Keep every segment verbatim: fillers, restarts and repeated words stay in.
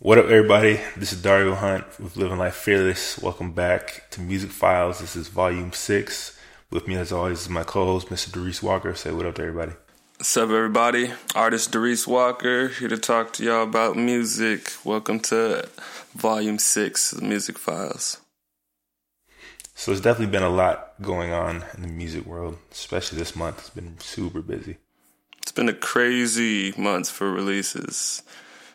What up, everybody? This is Dario Hunt with Living Life Fearless. Welcome back to Music Files. This is Volume six. With me, as always, is my co-host, Mister Darice Walker. Say what up to everybody. What's up, everybody? Artist Darice Walker, here to talk to y'all about music. Welcome to Volume six of the Music Files. So there's definitely been a lot going on in the music world, especially this month. It's been super busy. It's been a crazy month for releases.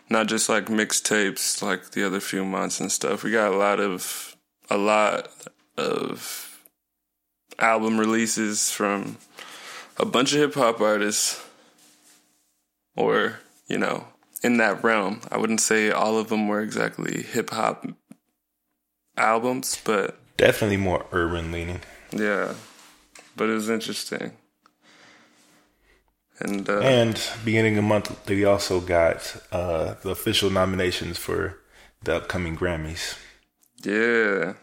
Not just like mixtapes, like the other few months and stuff. We got a lot of a lot of album releases from a bunch of hip hop artists, or you know, in that realm. I wouldn't say all of them were exactly hip hop albums, but definitely more urban leaning. Yeah, but it was interesting. And, uh, and beginning of the month, they also got uh, the official nominations for the upcoming Grammys. Yeah.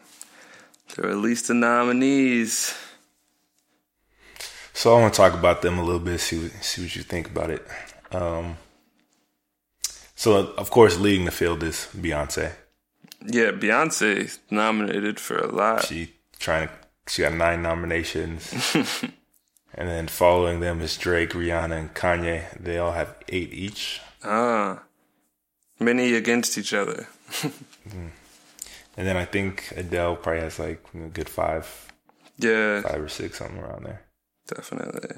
They released the nominees. So I want to talk about them a little bit, see, see what you think about it. Um, so, of course, leading the field is Beyonce. Yeah, Beyonce nominated for a lot. She trying to, she got nine nominations. And then following them is Drake, Rihanna, and Kanye. They all have eight each. Ah. Many against each other. And then I think Adele probably has like a good five. Yeah. Five or six, something around there. Definitely.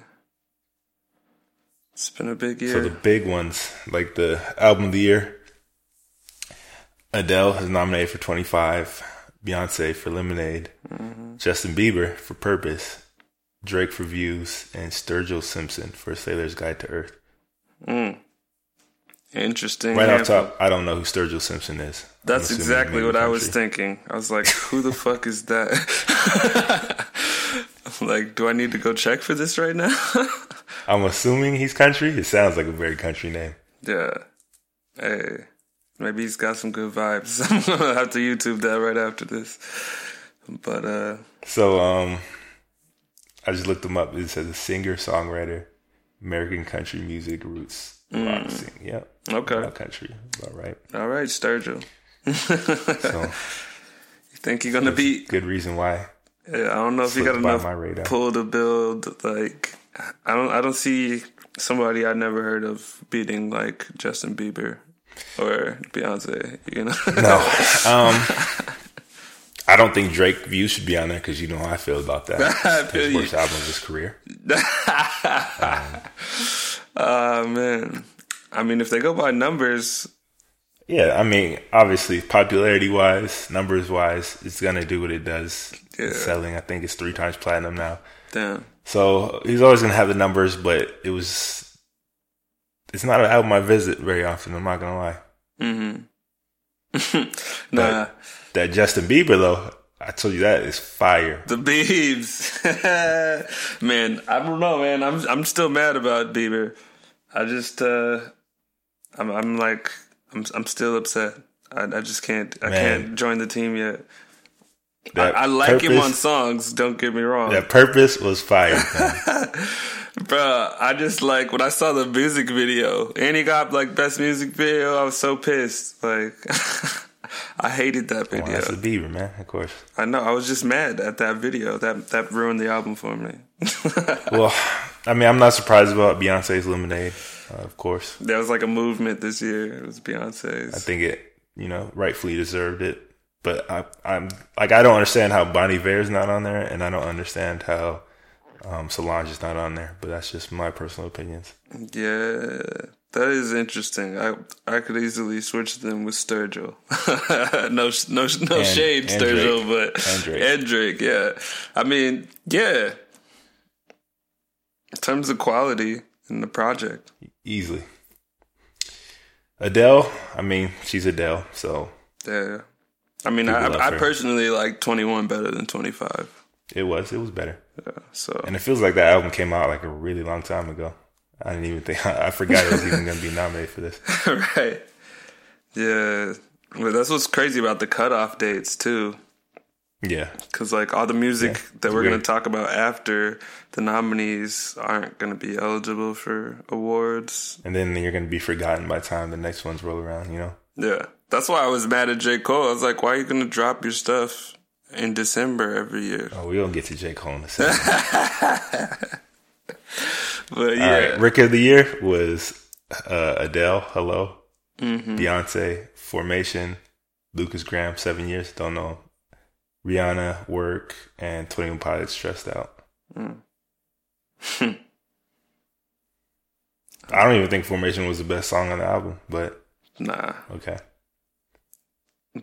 It's been a big year. So the big ones, like the album of the year, Adele is nominated for twenty-five, Beyonce for Lemonade, mm-hmm. Justin Bieber for Purpose, Drake for Views, and Sturgill Simpson for A Sailor's Guide to Earth. Mm. Interesting. Right off top, I don't know who Sturgill Simpson is. That's exactly what I was thinking. I was like, who the fuck is that? I'm like, do I need to go check for this right now? I'm assuming he's country. It sounds like a very country name. Yeah. Hey, maybe he's got some good vibes. I'm going to have to YouTube that right after this. But, uh... So, um... I just looked him up. It says a singer, songwriter, American country music roots. Mm. Rock sing. Yep. Okay. About country. All right. All right, Sturgill. So, you think you're gonna beat? Good reason why. Yeah, I don't know if you got enough pull to build. Like, I don't. I don't see somebody I never heard of beating like Justin Bieber or Beyonce. You know? No. Um. I don't think Drake View should be on there because you know how I feel about that. I feel his worst you. album of his career. um, uh, man. I mean, if they go by numbers. Yeah, I mean, obviously, popularity-wise, numbers-wise, it's going to do what it does. Yeah. It's selling, I think it's three times platinum now. Damn. So he's always going to have the numbers, but it was, it's not an album I visit very often, I'm not going to lie. Mm-hmm. Nah. That Justin Bieber, though, I told you that is fire. The Biebs. Man, I don't know, man. I'm I'm still mad about Bieber. I just, uh, I'm I'm like, I'm I'm still upset. I, I just can't, I man. can't join the team yet. I, I like purpose, him on songs, don't get me wrong. That Purpose was fire. Bro, I just like, when I saw the music video, and he got like best music video, I was so pissed. Like... I hated that video. Well, that's the Bieber, man, of course. I know. I was just mad at that video. That that ruined the album for me. Well, I mean, I'm not surprised about Beyonce's Lemonade, uh, of course. There was like a movement this year. It was Beyonce's. I think it, you know, rightfully deserved it. But I, I'm like, I don't understand how Bon Iver's not on there, and I don't understand how um, Solange is not on there. But that's just my personal opinions. Yeah. That is interesting. I I could easily switch them with Sturgill. no no no and, shade, and Sturgill, Drake. but and Drake. and Drake, yeah. I mean, yeah. In terms of quality in the project. Easily. Adele, I mean, she's Adele, so. Yeah. I mean, I, I personally like twenty-one better than twenty-five. It was. It was better. Yeah, so. And it feels like that album came out like a really long time ago. I didn't even think, I forgot it was even going to be nominated for this. Right. Yeah. But that's what's crazy about the cutoff dates, too. Yeah. Because, like, all the music yeah, that we're going to talk about after the nominees aren't going to be eligible for awards. And then you're going to be forgotten by the time the next ones roll around, you know? Yeah. That's why I was mad at J. Cole. I was like, why are you going to drop your stuff in December every year? Oh, we're going to get to J. Cole in a second. But yeah. Right. Record of the year was uh, Adele, Hello. Mm-hmm. Beyonce, Formation. Lucas Graham, Seven Years, Don't Know. Rihanna, Work. And twenty-one Pilots, Stressed Out. Mm. I don't even think Formation was the best song on the album, but nah. Okay.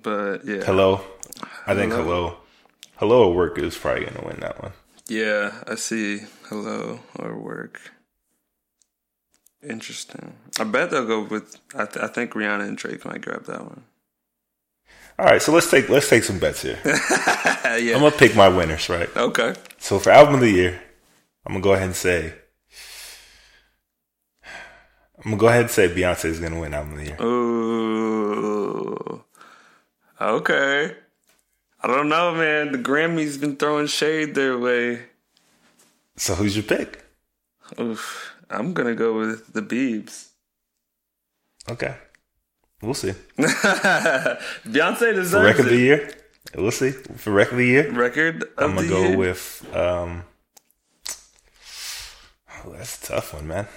But yeah. Hello. I think Hello. Hello, Hello or Work is probably going to win that one. Yeah, I see Hello or Work. Interesting. I bet they'll go with, I, th- I think Rihanna and Drake might grab that one. All right, so let's take let's take some bets here. Yeah. I'm going to pick my winners, right? Okay. So for album of the year, I'm going to go ahead and say, I'm going to go ahead and say Beyonce is going to win album of the year. Ooh. Okay. I don't know, man. The Grammy's been throwing shade their way. So who's your pick? Oof. I'm going to go with the Biebs. Okay. We'll see. Beyonce deserves for record it. Record of the year. We'll see. For record of the year. Record of the year. I'm going to go year. with... Um, oh, that's a tough one, man.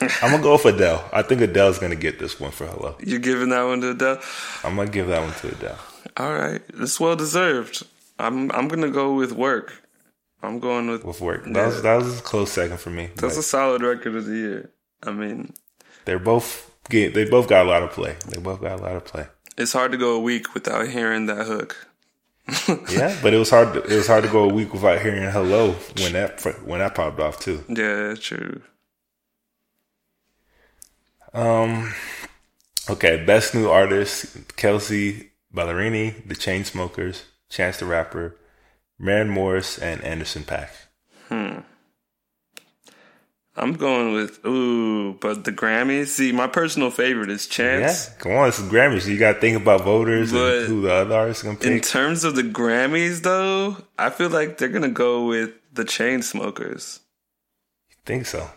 I'm going to go with Adele. I think Adele's going to get this one for Hello. You're giving that one to Adele? I'm going to give that one to Adele. All right. It's well-deserved. I'm I'm going to go with Work. I'm going with... With Work. That, yeah. was, that was a close second for me. That's a solid record of the year. I mean... They're both... Yeah, they both got a lot of play. They both got a lot of play. It's hard to go a week without hearing that hook. Yeah, but it was hard. To, it was hard to go a week without hearing "Hello" when that when that popped off too. Yeah, true. Um. Okay, best new artist: Kelsey Ballerini, The Chainsmokers, Chance the Rapper, Maren Morris, and Anderson .Paak. Hmm. I'm going with, ooh, but the Grammys. See, my personal favorite is Chance. Yeah, come on, it's the Grammys. You got to think about voters but and who the other artists going to pick. In terms of the Grammys, though, I feel like they're going to go with the Chainsmokers. You think so?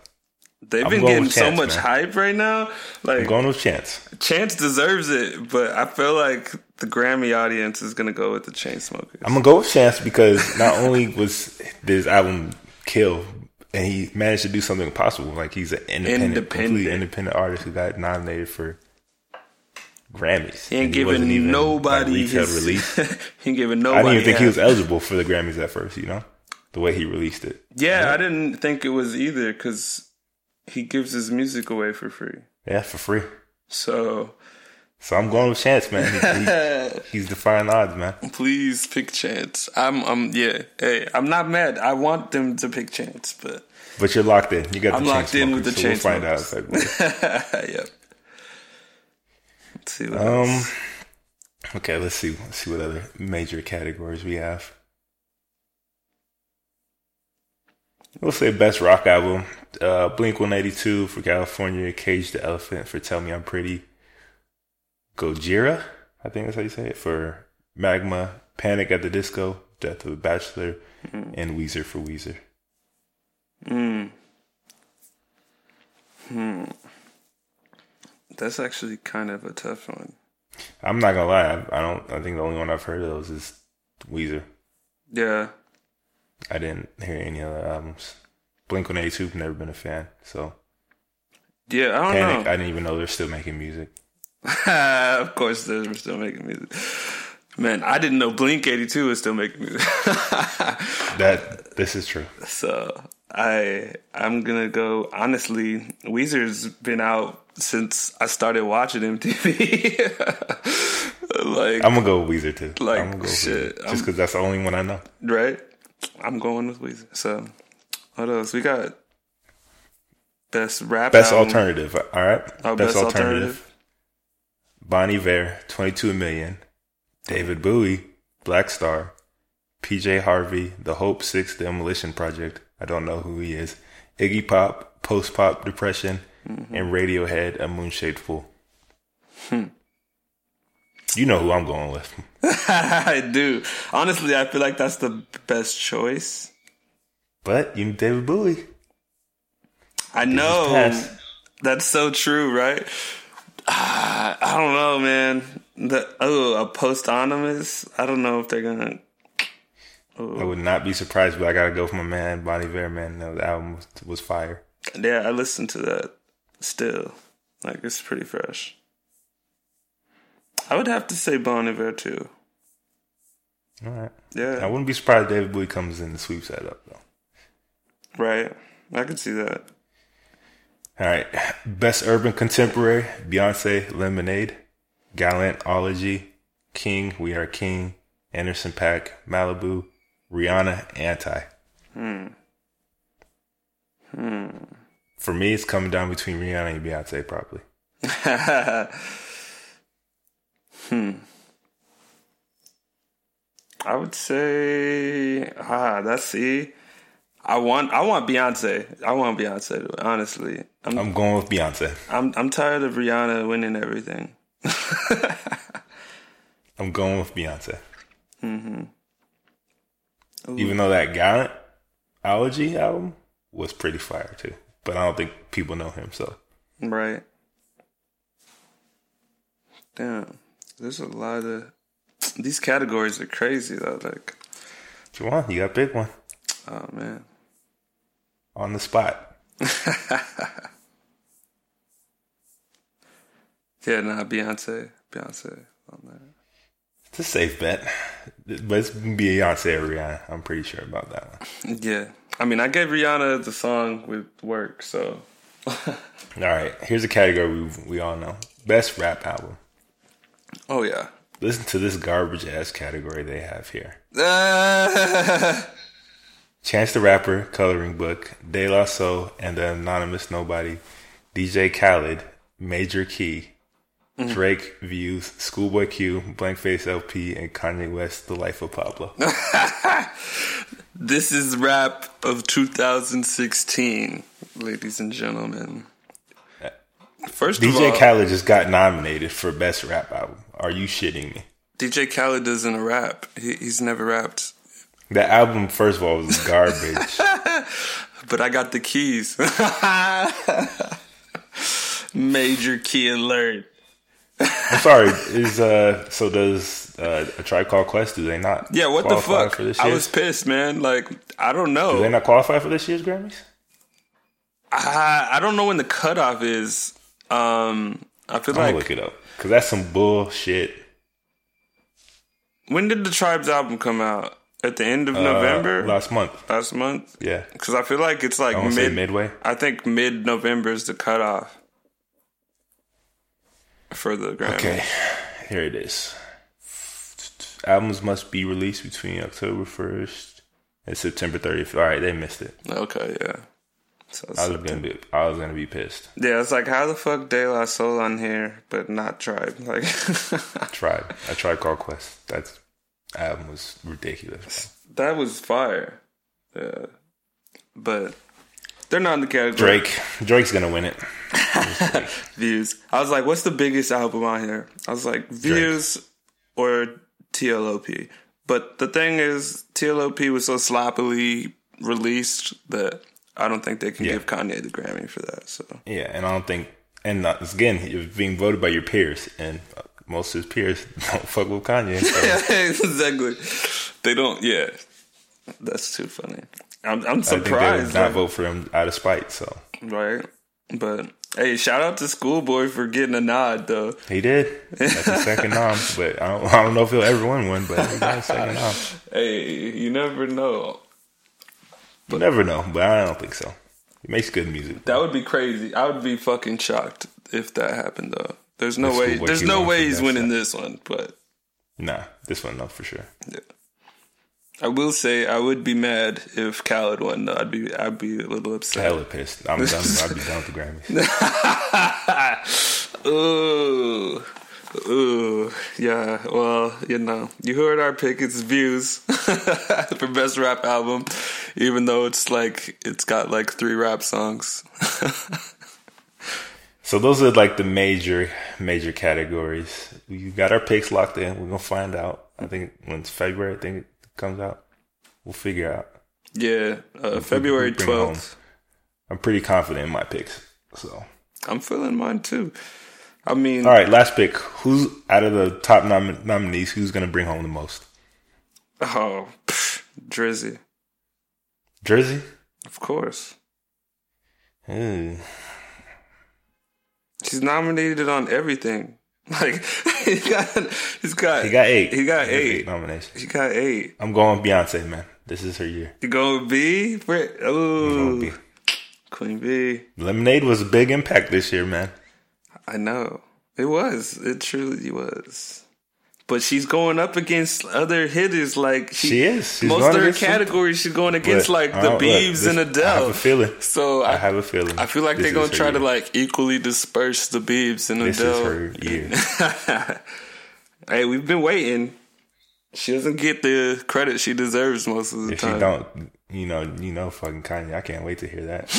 They've I'm been getting Chance, so much man. hype right now. Like, I'm going with Chance. Chance deserves it, but I feel like the Grammy audience is going to go with the Chainsmokers. I'm going to go with Chance because not only was this album kill, and he managed to do something impossible. Like, he's an independent, independent. completely independent artist who got nominated for Grammys. He ain't giving even, nobody like, his... release. He ain't giving nobody... I didn't even think he was eligible for the Grammys at first, you know? The way he released it. Yeah, yeah. I didn't think it was either, because he gives his music away for free. Yeah, for free. So... So I'm going with Chance, man. He, he, he's defying odds, man. Please pick Chance. I'm, I'm, yeah. Hey, I'm not mad. I want them to pick Chance, but but you're locked in. You got. I'm the locked in with the so Chance. We'll find out. Yep. Let's see what um, else. Okay, let's see. Let's see what other major categories we have. We'll say best rock album: uh, Blink one eighty-two for California, Cage the Elephant for Tell Me I'm Pretty. Gojira, I think that's how you say it, for Magma, Panic at the Disco, Death of a Bachelor, mm. and Weezer for Weezer. Mm. Hmm. That's actually kind of a tough one. I'm not gonna lie, I, I don't. I think the only one I've heard of those is Weezer. Yeah. I didn't hear any other albums. Blink one eighty-two, never been a fan. So. Yeah, I don't Panic, know. I didn't even know they're still making music. Of course, they're still making music. Man, I didn't know Blink eighty-two was still making music. That this is true. So I I'm gonna go. Honestly, Weezer's been out since I started watching M T V. Like I'm gonna go with Weezer too. Like I'm gonna go shit, Weezer, just because that's the only one I know. Right? I'm going with Weezer. So what else we got? Best rap. Best album. Alternative. All right. Oh, best, best alternative. alternative. Bon Iver, twenty-two million, David Bowie, Black Star, P J Harvey, The Hope Six, The Demolition Project, I don't know who he is, Iggy Pop, Post Pop Depression, mm-hmm. and Radiohead, A Moonshaped Fool. Hmm. You know who I'm going with. I do. Honestly, I feel like that's the best choice. But you know David Bowie. I know. That's so true, right? Uh, I don't know, man. The oh, a posthumous. I don't know if they're gonna. Ooh. I would not be surprised, but I gotta go for my man, Bon Iver. Man, the album was, was fire. Yeah, I listened to that still. Like, it's pretty fresh. I would have to say Bon Iver too. All right. Yeah. I wouldn't be surprised if David Bowie comes in and sweeps that up, though. Right. I can see that. All right. Best Urban Contemporary, Beyonce, Lemonade, Gallant, Ology, King, We Are King, Anderson .Paak, Malibu, Rihanna, Anti. Hmm. Hmm. For me, it's coming down between Rihanna and Beyonce, probably. hmm. I would say, ah, that's see. I want, I want Beyonce. I want Beyonce. Honestly, I'm, I'm going with Beyonce. I'm, I'm tired of Rihanna winning everything. I'm going with Beyonce. Mm-hmm. Ooh. Even though that Gallant Ology album was pretty fire too, but I don't think people know him. So right. Damn, there's a lot of. These categories are crazy though. Like, what you want? You got a big one. Oh man, on the spot. yeah, nah, Beyonce, Beyonce on that. It's a safe bet, but it's Beyonce or Rihanna. I'm pretty sure about that one. Yeah, I mean, I gave Rihanna the song with work, so. all right, here's a category we we all know: best rap album. Oh yeah. Listen to this garbage ass category they have here. Chance the Rapper, Coloring Book, De La Soul, and the Anonymous Nobody, D J Khaled, Major Key, mm-hmm. Drake, Views, Schoolboy Q, Blankface L P, and Kanye West, The Life of Pablo. This is rap of two thousand sixteen, ladies and gentlemen. First D J of all, Khaled just got nominated for Best Rap Album. Are you shitting me? D J Khaled doesn't rap. He, he's never rapped. The album, first of all, was garbage. but I got the keys. Major key alert. I'm sorry. Is uh so does uh, A Tribe Called Quest? Do they not? Yeah. What the fuck? For this I was pissed, man. Like I don't know. Do they not qualify for this year's Grammys? I I don't know when the cutoff is. Um, I feel I'm like look it up because that's some bullshit. When did the Tribe's album come out? At the end of uh, November, last month. Last month, yeah. Because I feel like it's like I mid say midway. I think mid November is the cutoff for the Grammys. Okay, here it is. Albums must be released between October first and September thirtieth. All right, they missed it. Okay, yeah. So I was gonna be, I was gonna be pissed. Yeah, it's like how the fuck De La Soul on here, but not Tribe. Like Tribe, A Tribe Called Quest. That's album was ridiculous. That was fire. Yeah, but they're not in the category. Drake, Drake's gonna win it. Drake. Views. I was like, what's the biggest album on here? I was like, Views Drake. Or T L O P. But the thing is, T L O P was so sloppily released that. I don't think they can yeah. give Kanye the Grammy for that. So yeah, and I don't think, and not, again, you're being voted by your peers, and most of his peers don't fuck with Kanye. So. yeah, exactly. They don't. Yeah, that's too funny. I'm, I'm surprised. I think they would not like, vote for him out of spite. So right, but hey, shout out to Schoolboy for getting a nod though. He did. That's a second nom, but I don't, I don't know if he'll ever win one. But he got a second nom. Hey, you never know. But never know, but I don't think so. He makes good music. That would be crazy. I would be fucking shocked if that happened, though. There's no way. There's no way he's winning this one, but nah, this one, no, for sure. Yeah. I will say I would be mad if Khaled won. Though I'd be, I'd be a little upset. Hella pissed. I'm done. I'd be done with the Grammys. Ooh. Ooh, yeah, well, you know, you heard our pick, it's Views for Best Rap Album, even though it's like, it's got like three rap songs. So those are like the major, major categories. You got our picks locked in, we're going to find out. I think when it's February, I think it comes out, we'll figure out. Yeah, uh, February twelfth. I'm pretty confident in my picks, so. I'm feeling mine too. I mean, all right, last pick. Who's out of the top nom- nominees? Who's gonna bring home the most? Oh, pff, Drizzy. Drizzy, of course. Ooh. He's nominated on everything. Like he got, he's got, he got eight. He got he eight. eight nominations. He got eight. I'm going Beyonce, man. This is her year. You going B? Oh, B. Queen B. Lemonade was a big impact this year, man. I know. It was. It truly was. But she's going up against other hitters. Like She, she is. She's most of her categories, she's going against but, like the Biebs and Adele. I have a feeling. So I, I have a feeling. I feel like this they're going to try year. to like equally disperse the Biebs and this Adele. This is her year. Hey, we've been waiting. She doesn't get the credit she deserves most of the if time. If she don't, you know, you know, fucking Kanye. I can't wait to hear that.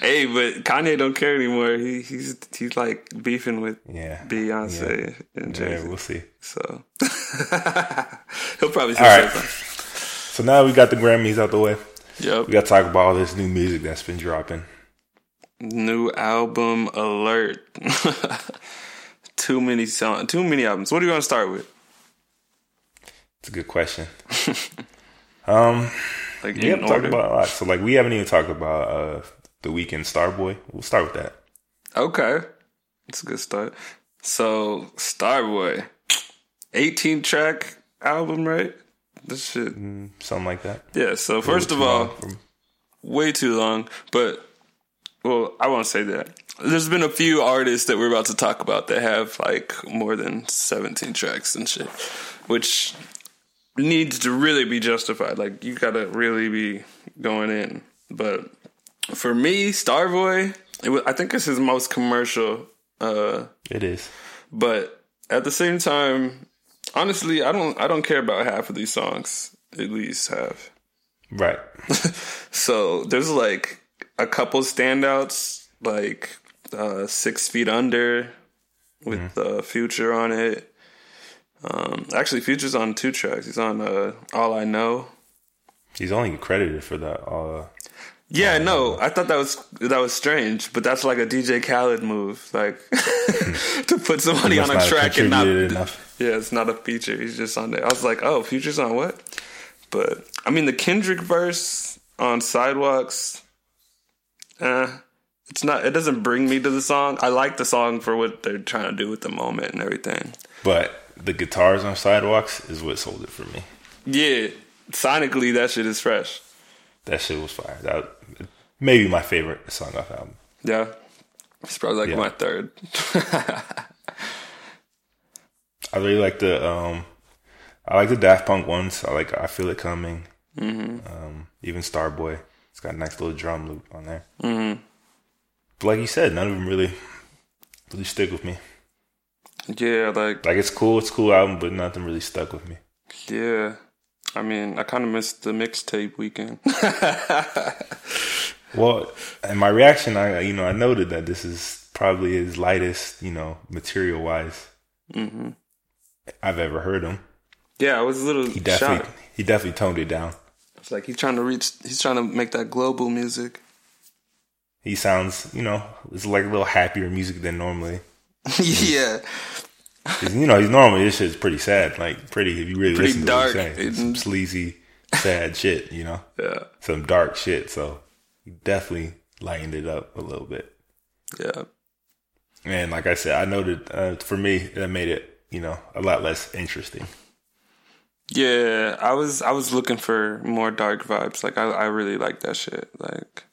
Hey, but Kanye don't care anymore. He he's he's like beefing with yeah, Beyonce yeah. and Jay. Yeah, we'll see. So he'll probably. See all right. So now we got the Grammys out the way. Yep. We got to talk about all this new music that's been dropping. New album alert. Too many songs. Too many albums. What are you gonna start with? It's a good question. um, like we haven't talked about a lot. So, like, we haven't even talked about uh, The Weeknd, Starboy. We'll start with that. Okay. It's a good start. So, Starboy. eighteen-track album, right? This shit. Mm, something like that. Yeah, so first of all, from- way too long. But, well, I won't say that. There's been a few artists that we're about to talk about that have, like, more than seventeen tracks and shit. Which... needs to really be justified. Like, you gotta really be going in. But for me, Starboy, it was, I think it's his most commercial. Uh, it is. But at the same time, honestly, I don't I don't care about half of these songs. At least half. Right. So there's like a couple standouts, like uh, Six Feet Under with mm. uh, Future on it. Um, actually, Future's on two tracks. He's on uh, All I Know. He's only credited for that. Uh, yeah, no, I, I thought that was that was strange, but that's like a D J Khaled move, like to put somebody on a track and not. Enough. Yeah, it's not a feature. He's just on there. I was like, oh, Future's on what? But I mean, the Kendrick verse on Sidewalks. Uh, it's not. It doesn't bring me to the song. I like the song for what they're trying to do with the moment and everything, but. The guitars on Sidewalks is what sold it for me. Yeah. Sonically, that shit is fresh. That shit was fire. That was maybe my favorite song off album. Yeah. It's probably like yeah. my third. I really like the um I like the Daft Punk ones. I like I Feel It Coming. Mm-hmm. Um, even Starboy. It's got a nice little drum loop on there. Mm-hmm. But like you said, none of them really really stick with me. Yeah, like... Like, it's cool, it's a cool album, but nothing really stuck with me. Yeah. I mean, I kind of missed the mixtape weekend. Well, in my reaction, I you know, I noted that this is probably his lightest, you know, material-wise mm-hmm. I've ever heard him. Yeah, I was a little he definitely, shocked. He definitely toned it down. It's like he's trying to reach... He's trying to make that global music. He sounds, you know, it's like a little happier music than normally. Yeah, you know he's normally this shit's pretty sad, like pretty. If you really pretty listen dark. To what he's saying, it's some sleazy, sad shit. You know, yeah, some dark shit. So he definitely lightened it up a little bit. Yeah, and like I said, I noted uh, for me that made it you know a lot less interesting. Yeah, I was I was looking for more dark vibes. Like I, I really like that shit. Like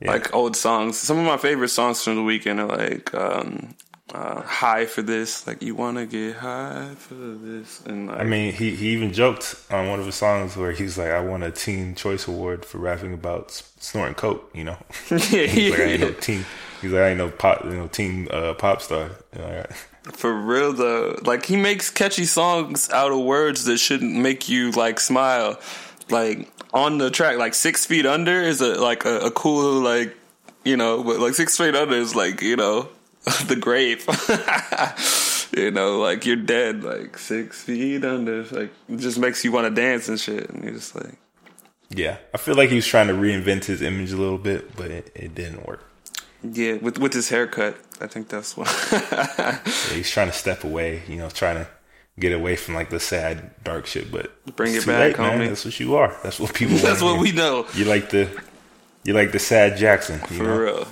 yeah. like old songs. Some of my favorite songs from the weekend are like. Um, Uh, high for this, like you wanna get high for this, and like, I mean, he, he even joked on one of his songs where he's like, "I won a Teen Choice Award for rapping about snorting coke," you know. Yeah, he's like, I ain't no teen. He's like, I ain't no pop, you know, teen uh, pop star. You know, right? For real though, like he makes catchy songs out of words that shouldn't make you like smile, like on the track, like Six Feet Under is a like a, a cool like you know, but like Six Feet Under is like you know. The grave, you know, like you're dead, like six feet under, like it just makes you want to dance and shit. And you're just like, yeah, I feel like he was trying to reinvent his image a little bit, but it, it didn't work. Yeah, with with his haircut. I think that's why. Yeah, he's trying to step away, you know, trying to get away from like the sad, dark shit, but bring it back, homie. That's what you are. That's what people want. That's what we know. You like the you like the sad Jackson. You For know? real.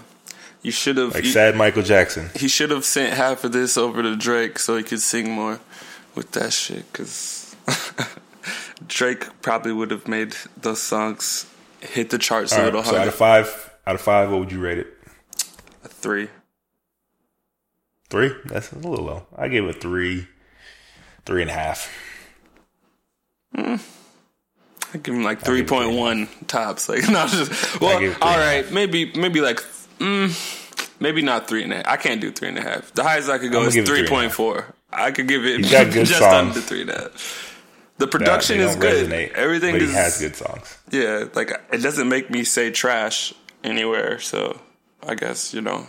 You should have like you, sad Michael Jackson. He should have sent half of this over to Drake so he could sing more with that shit, cause Drake probably would have made those songs hit the charts All a little right, harder. So out of five, out of five, what would you rate it? A three. Three? That's a little low. I gave it a three, three and a half. Mm. I give him like three point one tops. Like no, just well, all right, maybe maybe like mm, maybe not three and a half. I can't do three and a half. The highest I could go is three point four. I could give it just songs. under three and a half. The production is good. Resonate, Everything but he is, has good songs. Yeah, like it doesn't make me say trash anywhere. So I guess you know.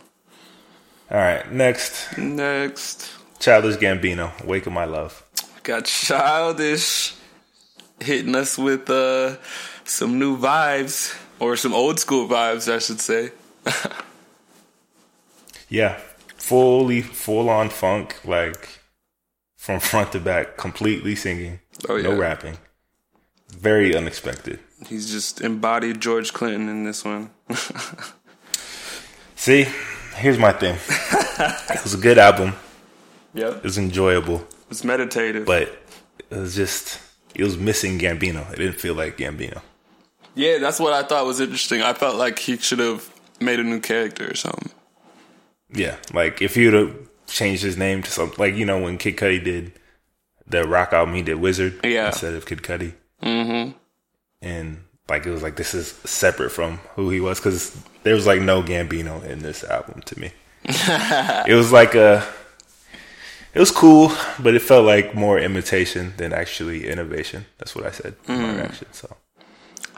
All right, next. Next. Childish Gambino, Wake of My Love. Got Childish hitting us with uh, some new vibes, or some old school vibes, I should say. Yeah, fully full on funk, like. From front to back, completely singing, oh, yeah. no rapping. Very unexpected. He's just embodied George Clinton in this one. See, here's my thing. It was a good album. Yep. It was enjoyable. It was meditative. But it was just, it was missing Gambino. It didn't feel like Gambino. Yeah, that's what I thought was interesting. I felt like he should have made a new character or something. Yeah, like if you'd have changed his name to something like, you know, when Kid Cudi did the rock album, he did Wizard yeah. instead of Kid Cudi. Mm-hmm. And like it was like this is separate from who he was, because there was like no Gambino in this album to me. It was like a, it was cool, but it felt like more imitation than actually innovation. That's what I said. Mm. In my reaction, so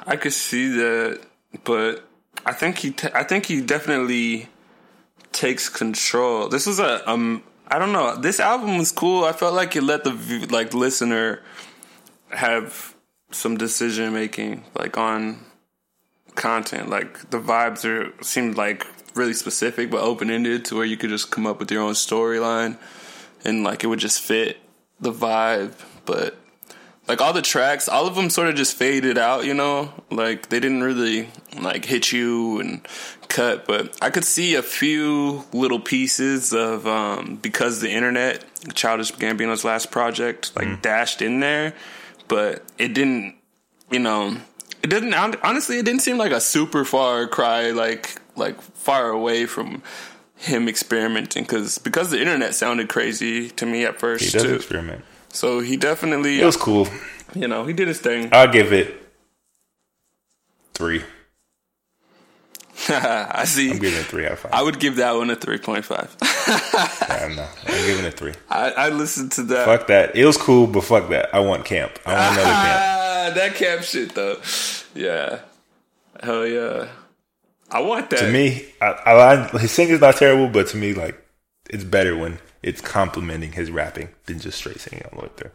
I could see that, but I think he, t- I think he definitely. takes control. This was a um. I don't know. This album was cool. I felt like it let the like listener have some decision making, like on content. Like the vibes are seemed like really specific, but open ended to where you could just come up with your own storyline, and like it would just fit the vibe. But like all the tracks, all of them sort of just faded out. You know, like they didn't really like hit you and. Cut, but I could see a few little pieces of um, Because the Internet, Childish Gambino's last project, like mm. dashed in there, but it didn't, you know, it didn't, honestly, it didn't seem like a super far cry, like, like far away from him experimenting, because Because the Internet sounded crazy to me at first. He does too. experiment. So he definitely. It was cool. You know, he did his thing. I'll give it three. I see. I'm giving it a three out of five. I would give that one a three point five. I don't know. I'm giving it a three. I, I listened to that. Fuck that. It was cool, but fuck that. I want camp. I want another camp. That camp shit, though. Yeah. Hell yeah. I want that. To me, I, I, his singing's not terrible, but to me, like, it's better when it's complimenting his rapping than just straight singing on the way through.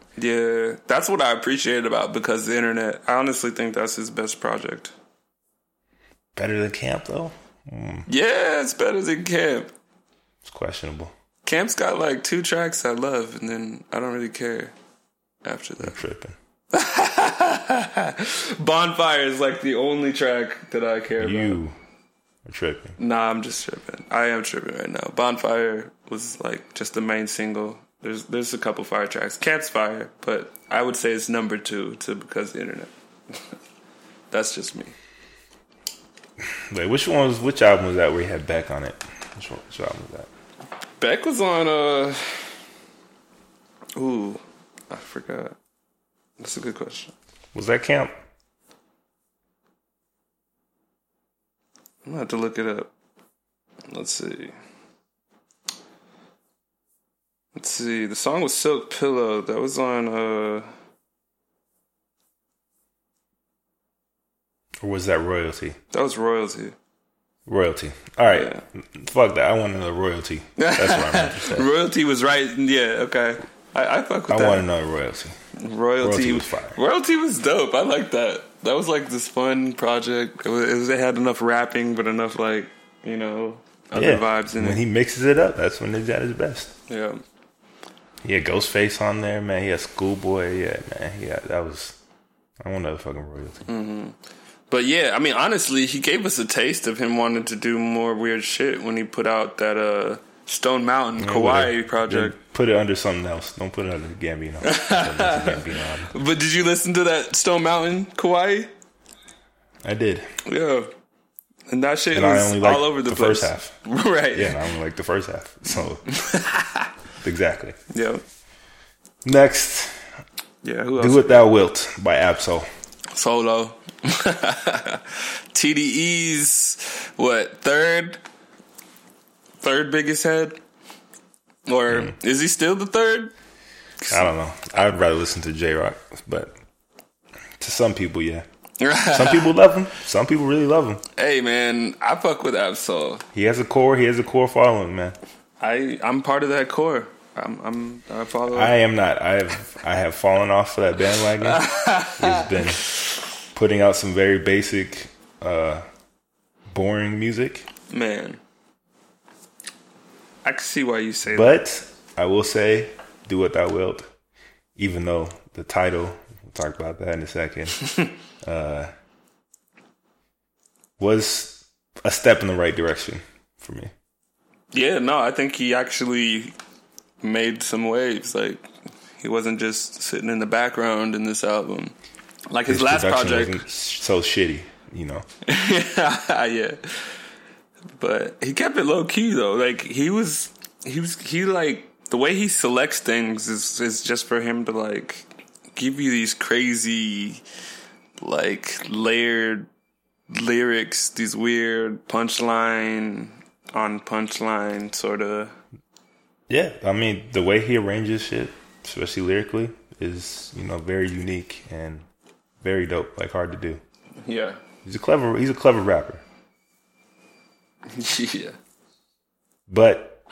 Yeah. That's what I appreciated about Because the Internet. I honestly think that's his best project. Better than Camp, though? Mm. Yeah, it's better than Camp. It's questionable. Camp's got, like, two tracks I love, and then I don't really care after that. I'm tripping. Bonfire is, like, the only track that I care you about. You are tripping. Nah, I'm just tripping. I am tripping right now. Bonfire was, like, just the main single. There's there's a couple fire tracks. Camp's fire, but I would say it's number two to Because the Internet. That's just me. Wait, which one was which album was that where he had Beck on it? Which, one, which album was that? Beck was on uh Ooh, I forgot. That's a good question. Was that Camp? I'm gonna have to look it up. Let's see. Let's see. The song was Silk Pillow. That was on uh Or was that Royalty? That was Royalty. Royalty. All right. Yeah. Fuck that. I want another Royalty. That's what I'm interested in. Royalty was right. Yeah, okay. I, I fuck with I that. I want another Royalty. Royalty. Royalty was fire. Royalty was dope. I like that. That was like this fun project. It, was, it had enough rapping, but enough like, you know, other yeah. vibes in when it. When he mixes it up, that's when he's at his best. Yeah. He had Ghostface on there, man. He had Schoolboy. Yeah, man. Yeah, that was... I want another fucking royalty. Mm-hmm. But yeah, I mean, honestly, he gave us a taste of him wanting to do more weird shit when he put out that uh, Stone Mountain yeah, Kawaii project. Put it under something else. Don't put it under Gambino. Gambino. But did you listen to that Stone Mountain Kawaii? I did. Yeah. And that shit and was all over the, the place. I only liked the first half. Right. Yeah, and I only liked the first half. So... Exactly. Yeah. Next. Yeah. Who else? Do It Thou Wilt by Ab-Soul. Solo. T D E's what third, third biggest head, or mm. is he still the third? I don't know. I'd rather listen to J-Rock, but to some people, yeah. Some people love him. Some people really love him. Hey man, I fuck with Ab-Soul. He has a core. He has a core following, man. I I'm part of that core. I'm, I'm I follow. I am not. I have I have fallen off of that bandwagon. It's been putting out some very basic, uh, boring music. Man, I can see why you say but that. But I will say, Do What Thou Wilt. Even though the title, we'll talk about that in a second, uh, was a step in the right direction for me. Yeah, no, I think he actually made some waves. Like, he wasn't just sitting in the background in this album. Like, his, his last project wasn't so shitty, you know. Yeah. But he kept it low key though. Like, he was he was he like the way he selects things is is just for him to like give you these crazy like layered lyrics, these weird punchline on punchline sort of. Yeah, I mean, the way he arranges shit, especially lyrically, is, you know, very unique and very dope, like hard to do. Yeah. He's a clever he's a clever rapper. Yeah. But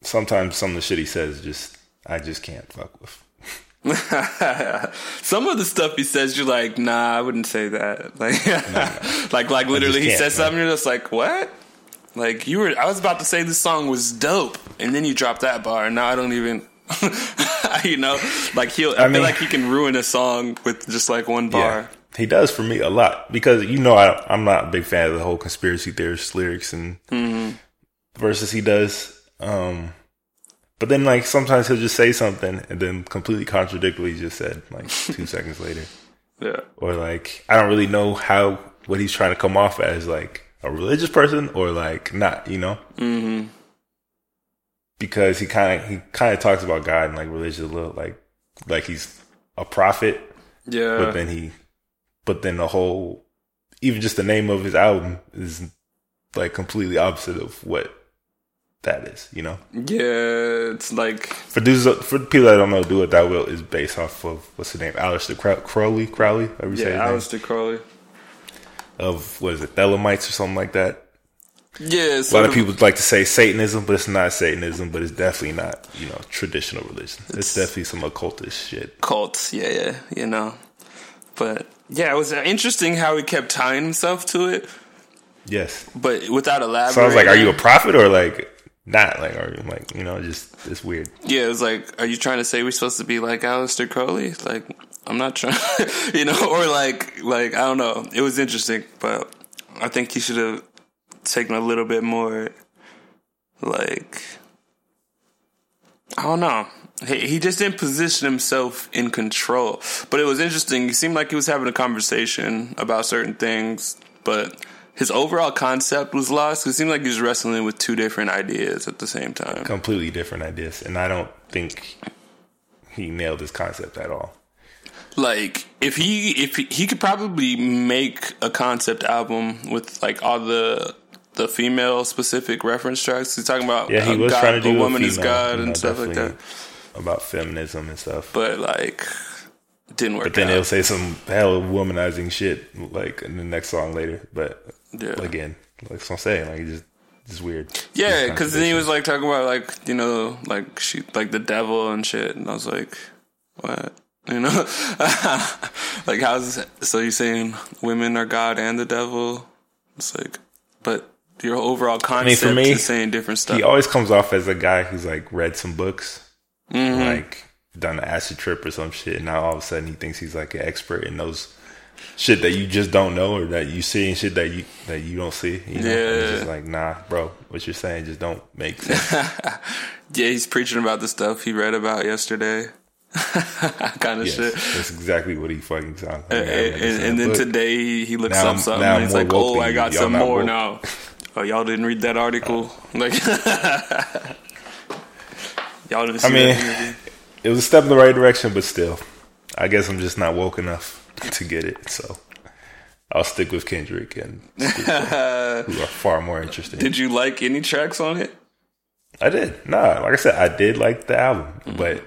sometimes some of the shit he says just I just can't fuck with. Some of the stuff he says, you're like, nah, I wouldn't say that. Like nah, nah. like like literally he says something, you're just like, what? Like, you were, I was about to say this song was dope, and then you dropped that bar, and now I don't even, you know, like, he'll, I, I mean, feel like he can ruin a song with just, like, one bar. Yeah, he does for me a lot, because, you know, I, I'm not a big fan of the whole conspiracy theorist lyrics and mm-hmm. verses he does, um, but then, like, sometimes he'll just say something, and then completely contradict what he just said, like, two seconds later. Yeah. Or, like, I don't really know how, what he's trying to come off as, like, a religious person or like not, you know, mm-hmm. because he kind of he kind of talks about God and like religion a little, like like he's a prophet. Yeah, but then he, but then the whole, even just the name of his album is like completely opposite of what that is, you know. Yeah, it's like for dudes, for people that don't know, Do What Thou Wilt is based off of what's the name, Aleister Crowley, Crowley. You yeah, Aleister Crowley. Of, what is it, Thelemites or something like that? Yeah. A lot of, of people like to say Satanism, but it's not Satanism, but it's definitely not, you know, traditional religion. It's, it's definitely some occultist shit. Cults, yeah, yeah, you know. But, yeah, it was interesting how he kept tying himself to it. Yes. But without elaborating. So I was like, are you a prophet or, like, not? Like, are you, like, you know, just, it's weird. Yeah, it was like, are you trying to say we're supposed to be like Aleister Crowley? Like... I'm not trying, you know, or like, like, I don't know. It was interesting, but I think he should have taken a little bit more, like, I don't know. He, he just didn't position himself in control, but it was interesting. He seemed like he was having a conversation about certain things, but his overall concept was lost. It seemed like he was wrestling with two different ideas at the same time. Completely different ideas. And I don't think he nailed his concept at all. Like, if he if he, he could probably make a concept album with like all the the female specific reference tracks. He's talking about yeah, he was God, trying to do a woman female, is God and know, stuff like that about feminism and stuff. But like, it didn't work. But then out. He'll say some hell of womanizing shit like in the next song later. But yeah. again, like I'm saying, like it just it's weird. Yeah, because then he was like talking about like you know like she like the devil and shit, and I was like, what? You know, like how's so you're saying women are God and the devil? It's like, but your overall concept I mean, for me, is saying different stuff. He always comes off as a guy who's like read some books, mm-hmm. like done an acid trip or some shit, and now all of a sudden he thinks he's like an expert in those shit that you just don't know or that you see and shit that you that you don't see. You know? Yeah, it's just like, nah, bro, what you're saying just don't make sense. Yeah, he's preaching about the stuff he read about yesterday. Kind of yes, shit. That's exactly what he fucking sounds like. Uh, and, and, and then look, today he, he looks up something and he's like, oh, I got some more woke. Now. Oh, y'all didn't read that article? Uh, like, y'all didn't see I mean, that it was a step in the right direction, but still, I guess I'm just not woke enough to get it. So I'll stick with Kendrick and Scoop, who are far more interesting. Did you like any tracks on it? I did. Nah, like I said, I did like the album, mm-hmm. but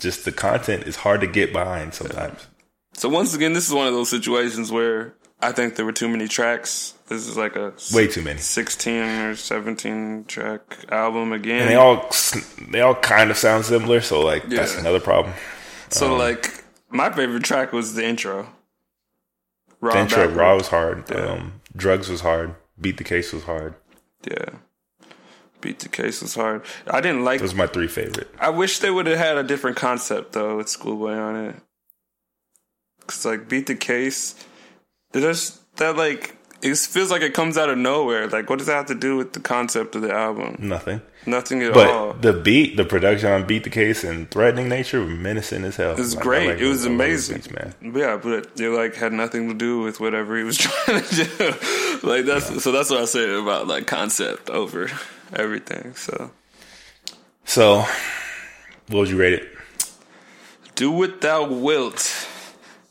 just the content is hard to get behind sometimes. So once again, this is one of those situations where I think there were too many tracks. This is like a way too many sixteen or seventeen track album again. And they all they all kind of sound similar, so like yeah. that's another problem. So um, like my favorite track was the intro. Raw the intro, backward. Raw was hard. Yeah. Um, drugs was hard. Beat the Case was hard. Yeah. Beat the Case was hard. I didn't like... Those are my three favorite. I wish they would have had a different concept, though, with Schoolboy on it. Because, like, Beat the Case... There's that, like... It feels like it comes out of nowhere. Like, what does that have to do with the concept of the album? Nothing. Nothing at but all. But the beat, the production on Beat the Case and Threatening Nature were menacing as hell. It was like, great. Like it was amazing. Beats, man. Yeah, but it, like, had nothing to do with whatever he was trying to do. Like, that's... Yeah. So that's what I said about, like, concept over... everything. So So what would you rate it? Do What Thou Wilt,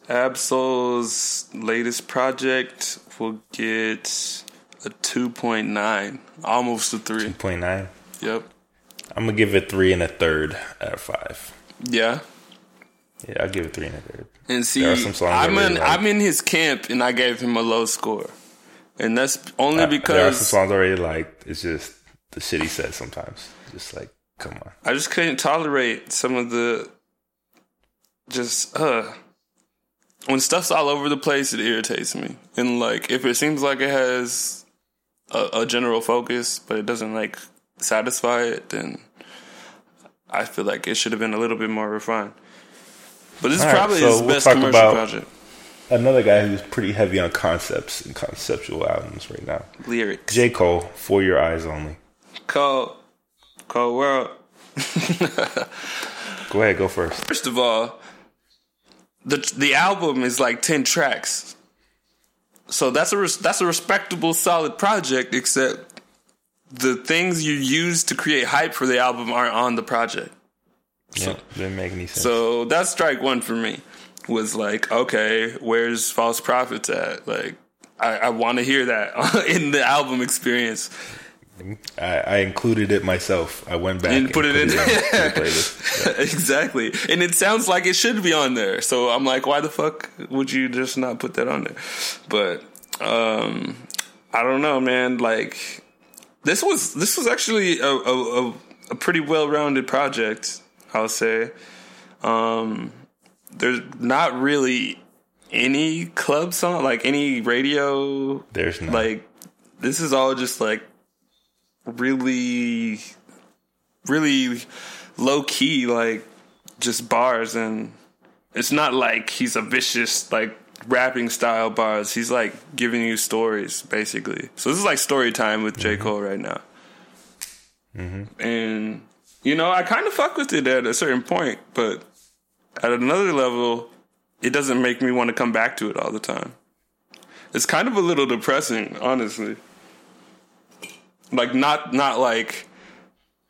Ab-Soul's latest project, will get a two point nine. Almost a three. Two point nine. Yep. I'm gonna give it three and a third out of five. Yeah. Yeah, I'll give it three and a third. And see, I'm, really in, like. I'm in his camp. And I gave him a low score. And that's only because I, there are some songs I already liked. It's just the shit he said sometimes. Just like, come on. I just couldn't tolerate some of the... Just, uh... When stuff's all over the place, it irritates me. And, like, if it seems like it has a, a general focus, but it doesn't, like, satisfy it, then I feel like it should have been a little bit more refined. But this all is probably right, so his we'll best commercial about project. Another guy who's pretty heavy on concepts and conceptual albums right now. Lyrics. J. Cole, For Your Eyes Only. Cole, Cole World. Go ahead, go first. First of all, the the album is like ten tracks, so that's a res- that's a respectable, solid project. Except the things you use to create hype for the album aren't on the project. So, yeah, didn't make any sense. So that's strike one for me. Was like, okay, where's False Prophets at? Like, I, I want to hear that in the album experience. I, I included it myself. I went back and, and put it in, put it in the playlist. Yeah. Exactly. And it sounds like it should be on there. So I'm like, why the fuck would you just not put that on there? But um, I don't know, man. Like, this was this was actually a, a, a pretty well-rounded project, I'll say. Um... There's not really any club song, like any radio. There's not. Like, this is all just like really, really low key, like just bars. And it's not like he's a vicious, like rapping style bars. He's like giving you stories, basically. So this is like story time with mm-hmm. J. Cole right now. Mm-hmm. And, you know, I kind of fuck with it at a certain point, but at another level, it doesn't make me want to come back to it all the time. It's kind of a little depressing, honestly. Like, not not like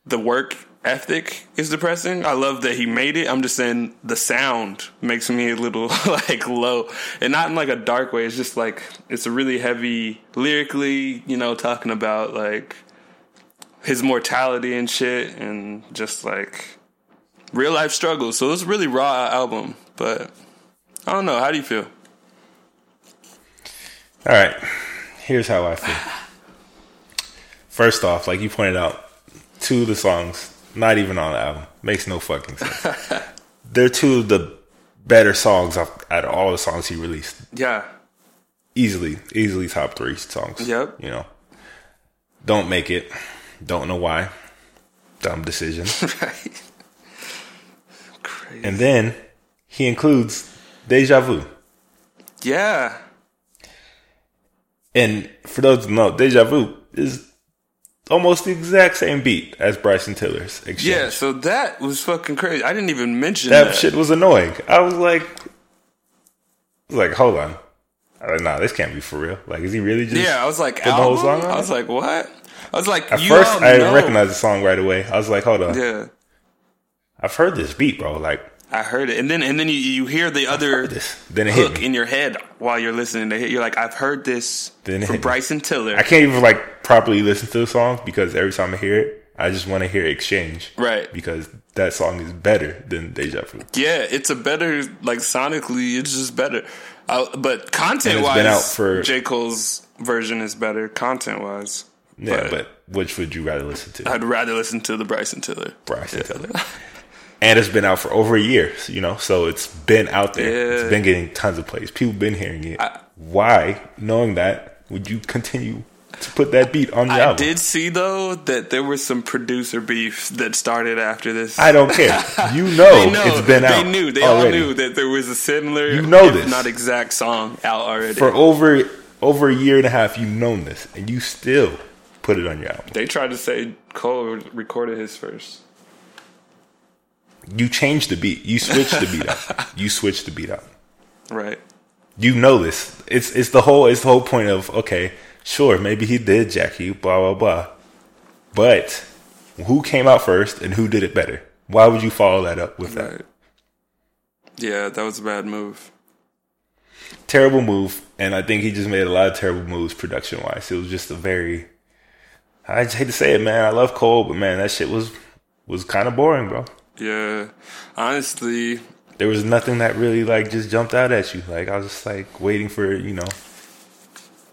the work ethic is depressing. I love that he made it. I'm just saying the sound makes me a little, like, low. And not in, like, a dark way. It's just, like, it's a really heavy, lyrically, you know, talking about, like, his mortality and shit. And just, like... real life struggles. So it's a really raw album, but I don't know. How do you feel? All right. Here's how I feel. First off, like you pointed out, two of the songs, not even on the album, makes no fucking sense. They're two of the better songs out of all the songs he released. Yeah. Easily, easily top three songs. Yep. You know, Don't make it. Don't know why. Dumb decision. Right. Crazy. And then he includes Deja Vu. Yeah. And for those who know, Deja Vu is almost the exact same beat as Bryson Tiller's exchange. Yeah, so that was fucking crazy. I didn't even mention that. That shit was annoying. I was like, I was like, hold on. I was like, nah, this can't be for real. Like, is he really just... Yeah, I was like, album? The whole song on? I was like, what? I was like, At you first, I didn't know. recognize the song right away. I was like, hold on. Yeah. I've heard this beat, bro. Like... I heard it. And then and then you, you hear the other then hook in your head while you're listening to it. You're like, I've heard this from Bryson Tiller. I can't even like properly listen to the song because every time I hear it, I just want to hear Exchange. Right. Because that song is better than Deja Vu. Yeah, it's a better, like sonically, it's just better. Uh, but content-wise, for... J. Cole's version is better content-wise. Yeah, but, but which would you rather listen to? I'd rather listen to the Bryson Tiller. Bryson yeah. Tiller. And it's been out for over a year, you know, so it's been out there. Yeah. It's been getting tons of plays. People been hearing it. I, Why, knowing that, would you continue to put that beat on your I album? I did see, though, that there was some producer beef that started after this. I don't care. You know, know it's been out They knew. They already. all knew that there was a similar, you know this. not exact song out already. For over over a year and a half, you've known this, and you still put it on your album. They tried to say Cole recorded his first. You changed the beat. You switched the beat up. You switched the beat up. Right. You know this. It's it's the whole it's the whole point of, okay, sure, maybe he did Jackie, blah, blah, blah. But who came out first and who did it better? Why would you follow that up with right. that? Yeah, that was a bad move. Terrible move. And I think he just made a lot of terrible moves production-wise. It was just a very... I just hate to say it, man. I love Cole, but man, that shit was was kind of boring, bro. Yeah, honestly, there was nothing that really like just jumped out at you. Like I was just like waiting for you know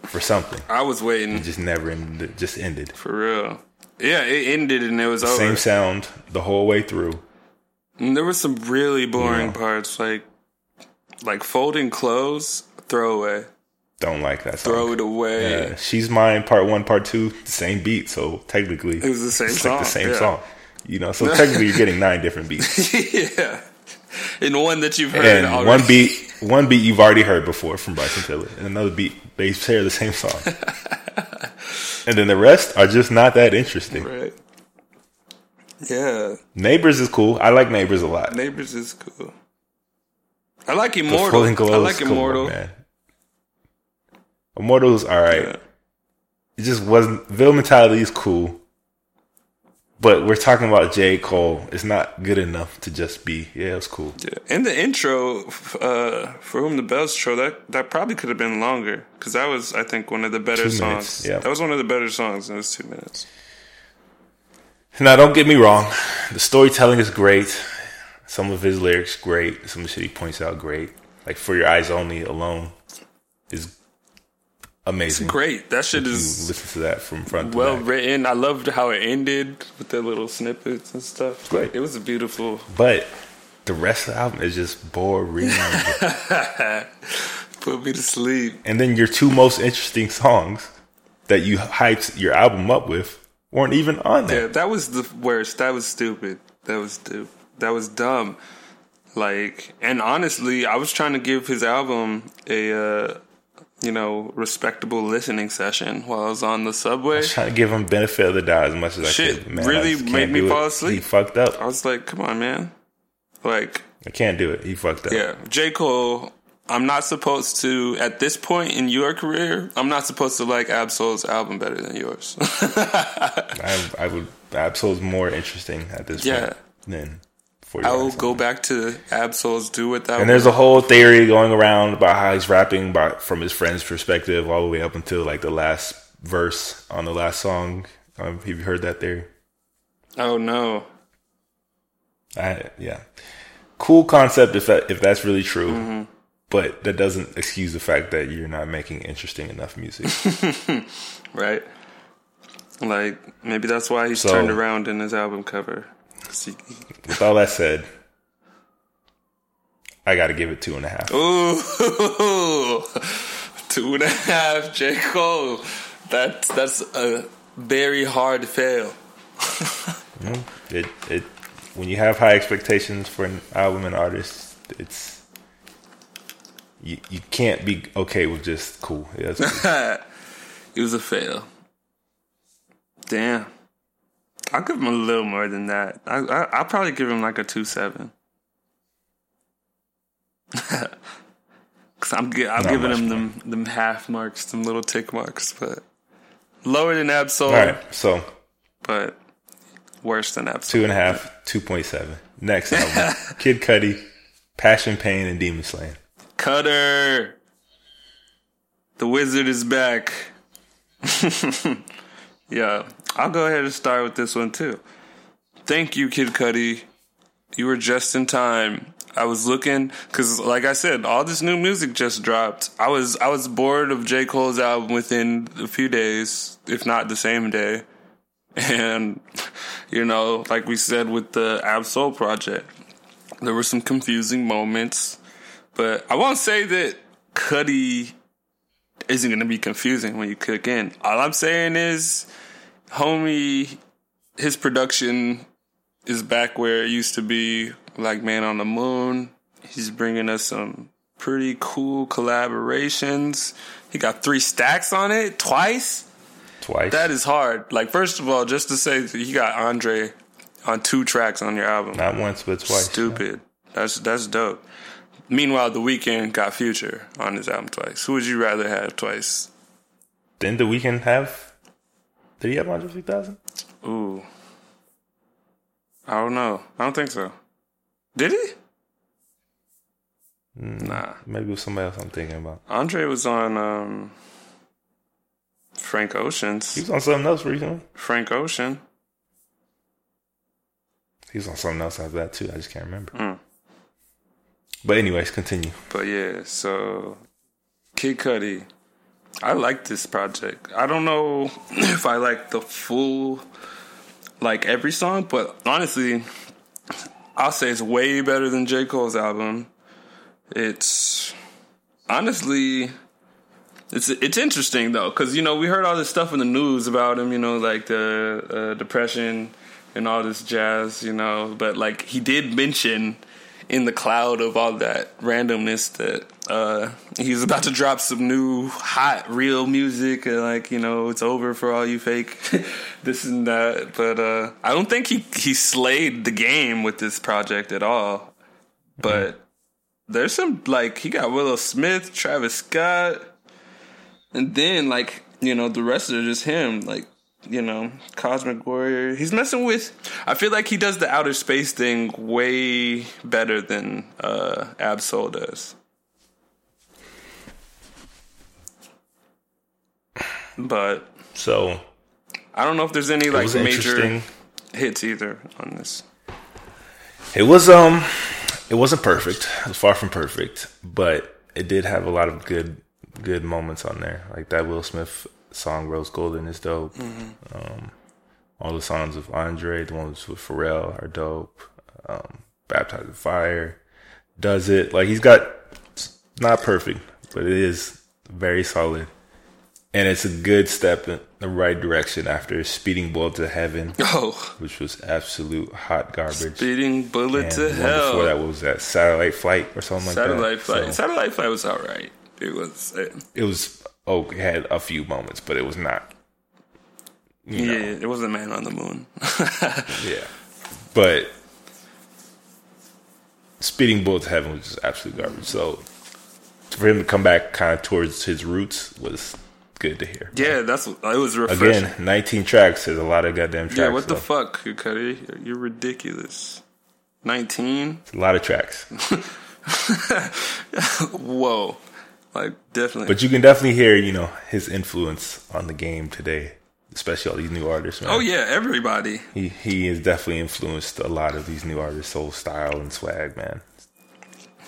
for something. I was waiting. It just never ended. It just ended for real. Yeah, it ended and it was over. Same sound the whole way through. And there were some really boring you know. parts, like like folding clothes, throwaway. Don't like that song. Throw it away. Yeah. She's Mine, part one, part two, same beat. So technically, it was the same it's song. Like the same yeah. song. You know, so technically you're getting nine different beats. yeah. And one that you've heard and already. One beat one beat you've already heard before from Bryson Tiller. And another beat, they share the same song. And then the rest are just not that interesting. Right. Yeah. Neighbors is cool. I like Neighbors a lot. Neighbors is cool. I like Immortal. I like Immortal. Cool, man. Immortal's alright. Yeah. It just wasn't Ville Mentality is cool. But we're talking about J. Cole. It's not good enough to just be, yeah, it's cool. Yeah. And the intro, uh, For Whom the Bells Troll, that, that probably could have been longer. Because that was, I think, one of the better two songs. Yeah. That was one of the better songs in those two minutes. Now, don't get me wrong. The storytelling is great. Some of his lyrics, great. Some of the shit he points out, great. Like, For Your Eyes Only alone is amazing. It's great. That shit is listen to that from front to well back. written. I loved how it ended with the little snippets and stuff. Great. It was beautiful. But the rest of the album is just boring. Put me to sleep. And then your two most interesting songs that you hyped your album up with weren't even on there. Yeah, that was the worst. That was stupid. That was stupid. That was dumb. Like, and honestly, I was trying to give his album a uh you know, respectable listening session while I was on the subway. I was trying to give him benefit of the doubt as much as Shit I could. Man, really I made me fall asleep. He fucked up. I was like, come on, man. Like, I can't do it. He fucked up. Yeah. J. Cole, I'm not supposed to, at this point in your career, I'm not supposed to like Ab-Soul's album better than yours. I, I would, Ab-Soul's more interesting at this yeah. point than I will go back to Ab-Soul's Do What Thou Wilt. And there's a whole theory going around about how he's rapping by, from his friend's perspective all the way up until like the last verse on the last song. Um, have you heard that theory? Oh, no. I, yeah. Cool concept if that, if that's really true. Mm-hmm. But that doesn't excuse the fact that you're not making interesting enough music. Right. Like, maybe that's why he's so, turned around in his album cover. With all that said, I gotta give it two and a half. Ooh, two and a half, J. Cole. That's that's a very hard to fail. Mm-hmm. It it when you have high expectations for an album and artist, it's you you can't be okay with just cool. Yeah, that's cool. It was a fail. Damn, I'll give him a little more than that. I, I I'll probably give him like a two seven. Cause I'm I'm Not giving him them, them half marks, them little tick marks, but lower than Ab-Soul. All right, so but. Worse than absolute. Two and a half, two point seven. Next album. Kid Cudi, Passion, Pain, and Demon Slaying. Cutter. The Wizard is back. Yeah. I'll go ahead and start with this one, too. Thank you, Kid Cudi. You were just in time. I was looking, because like I said, all this new music just dropped. I was, I was bored of J. Cole's album within a few days, if not the same day. And, you know, like we said with the Ab-Soul project, there were some confusing moments. But I won't say that Cudi isn't going to be confusing when you click in. All I'm saying is, homie, his production is back where it used to be, like Man on the Moon. He's bringing us some pretty cool collaborations. He got three stacks on it twice. Twice. That is hard. Like, first of all, just to say you got Andre on two tracks on your album. Not once, but twice. Stupid. Yeah. That's that's dope. Meanwhile, The Weeknd got Future on his album twice. Who would you rather have twice? Didn't The Weeknd have? Did he have one hundred fifty thousand? Ooh. I don't know. I don't think so. Did he? Mm, nah. Maybe it was somebody else I'm thinking about. Andre was on... Um, Frank Ocean's. He was on something else recently. Frank Ocean. He was on something else after that too. I just can't remember. Mm. But anyways, continue. But yeah, so Kid Cudi, I like this project. I don't know if I like the full, like every song, but honestly, I'll say it's way better than J. Cole's album. It's honestly. It's it's interesting, though, because, you know, we heard all this stuff in the news about him, you know, like the uh, depression and all this jazz, you know. But, like, he did mention in the cloud of all that randomness that uh, he's about to drop some new, hot, real music. And, like, you know, it's over for all you fake this and that. But uh, I don't think he, he slayed the game with this project at all. But there's some, like, he got Willow Smith, Travis Scott... And then, like, you know, the rest are just him. Like, you know, Cosmic Warrior. He's messing with... I feel like he does the outer space thing way better than uh, Ab-Soul does. But... So... I don't know if there's any, like, major hits either on this. It was, um... It wasn't perfect. It was far from perfect. But it did have a lot of good... good moments on there. Like that Will Smith song Rose Golden is dope. Mm-hmm. Um, all the songs with Andre, the ones with Pharrell are dope. Um, Baptized in Fire. Does It. Like he's got, not perfect, but it is very solid. And it's a good step in the right direction after Speeding Bullet to Heaven, oh. which was absolute hot garbage. Speeding Bullet and to the Hell. Before that, what was that? Satellite Flight or something Satellite like that? Satellite Flight. So, Satellite Flight was all right. It was. It, it was. Oh, it had a few moments, but it was not. You know. Yeah, it wasn't Man on the Moon. Yeah, but Speeding Bullet to Heaven was just absolute garbage. So for him to come back kind of towards his roots was good to hear. Yeah, but that's. It was refreshing. Again, nineteen tracks is a lot of goddamn tracks. Yeah, what the so. fuck, Cudi? You're ridiculous. Nineteen. It's a lot of tracks. Whoa. Like, definitely. But you can definitely hear, you know, his influence on the game today, especially all these new artists, man. Oh, yeah, everybody. He he has definitely influenced a lot of these new artists' whole style and swag, man.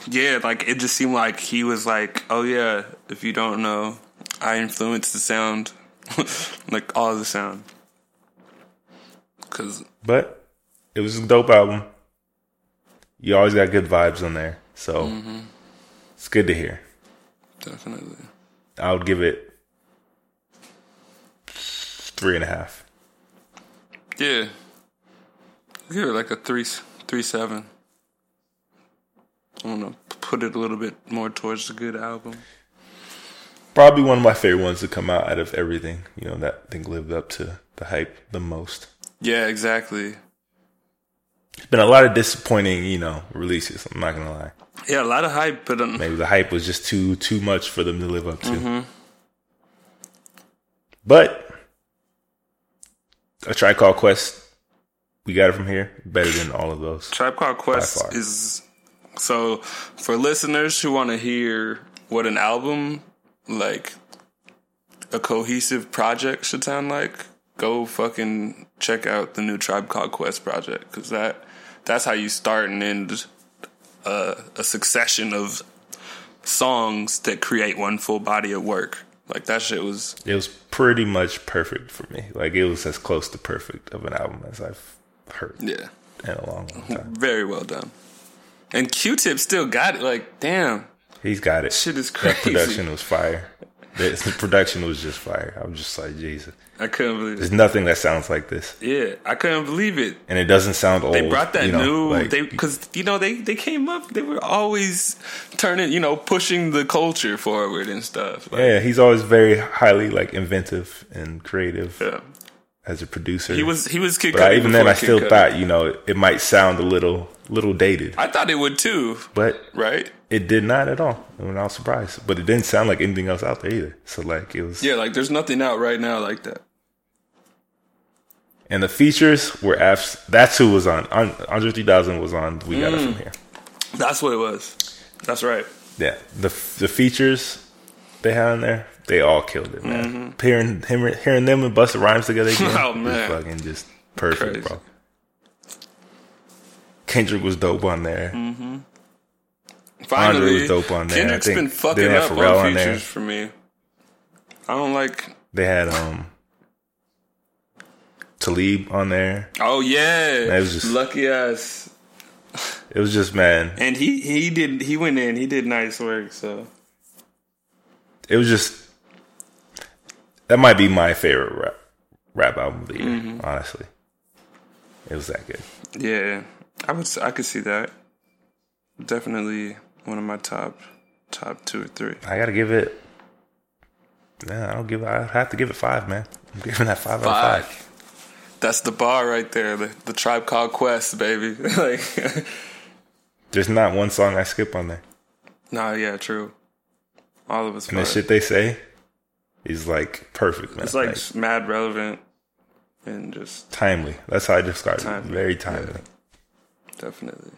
Yeah, like, it just seemed like he was like, oh, yeah, if you don't know, I influenced the sound, like, all the sound. Cause... But it was a dope album. You always got good vibes on there, so mm-hmm. It's good to hear. Definitely. I would give it three and a half. Yeah. Give it like a three, three seven. I want to put it a little bit more towards the good album. Probably one of my favorite ones to come out out of everything. You know, that thing lived up to the hype the most. Yeah, exactly. It's been a lot of disappointing, you know, releases. I'm not going to lie. Yeah, a lot of hype, but um, maybe the hype was just too too much for them to live up to. Mm-hmm. But A Tribe Called Quest, we got it from here. Better than all of those. Tribe Called Quest is, so for listeners who want to hear what an album, like a cohesive project, should sound like, go fucking check out the new Tribe Called Quest project, because that that's how you start and end a, a succession of songs that create one full body of work. Like, that shit was... It was pretty much perfect for me. Like, it was as close to perfect of an album as I've heard. Yeah. In a long, long time. Very well done. And Q-Tip still got it. Like, damn. He's got it. Shit is crazy. That production was fire. The production was just fire. I'm just like, Jesus. I couldn't believe it. There's nothing that sounds like this. Yeah, I couldn't believe it. And it doesn't sound old. They brought that you know, new... Like, they Because, you know, they, they came up... They were always turning, you know, pushing the culture forward and stuff. Like, yeah, he's always very highly, like, inventive and creative yeah. as a producer. He was he was Kid Cudi. But even then, I still thought, you know, it might sound a little little dated. I thought it would, too. But... Right? It did not at all. I mean, I was surprised. But it didn't sound like anything else out there either. So, like, it was... Yeah, like, there's nothing out right now like that. And the features were... Abs- that's who was on. Andre three thousand was on We Got mm. It From Here. That's what it was. That's right. Yeah. The the features they had on there, they all killed it, man. Mm-hmm. Hearing, him, hearing them and Busta Rhymes together again. Oh, man. Was fucking just perfect, Crazy. Bro. Kendrick was dope on there. Mm-hmm. Finally, Andre was dope on there. Kendrick's been fucking up on features for me. I don't like. They had um, Talib on there. Oh yeah, man, it was just, lucky ass. It was just man, and he he did he went in. He did nice work. So it was just that might be my favorite rap rap album of the year. Mm-hmm. Honestly, it was that good. Yeah, I would I could see that. Definitely. One of my top, top two or three. I gotta give it. Nah, I don't give. I have to give it five, man. I'm giving that five, five. out of five. That's the bar right there. The, the Tribe Called Quest, baby. Like, there's not one song I skip on there. Nah, yeah, true. All of us. And the shit they say is like perfect, man. It's like, like mad relevant and just timely. That's how I describe timely. it. Very timely. Yeah, definitely.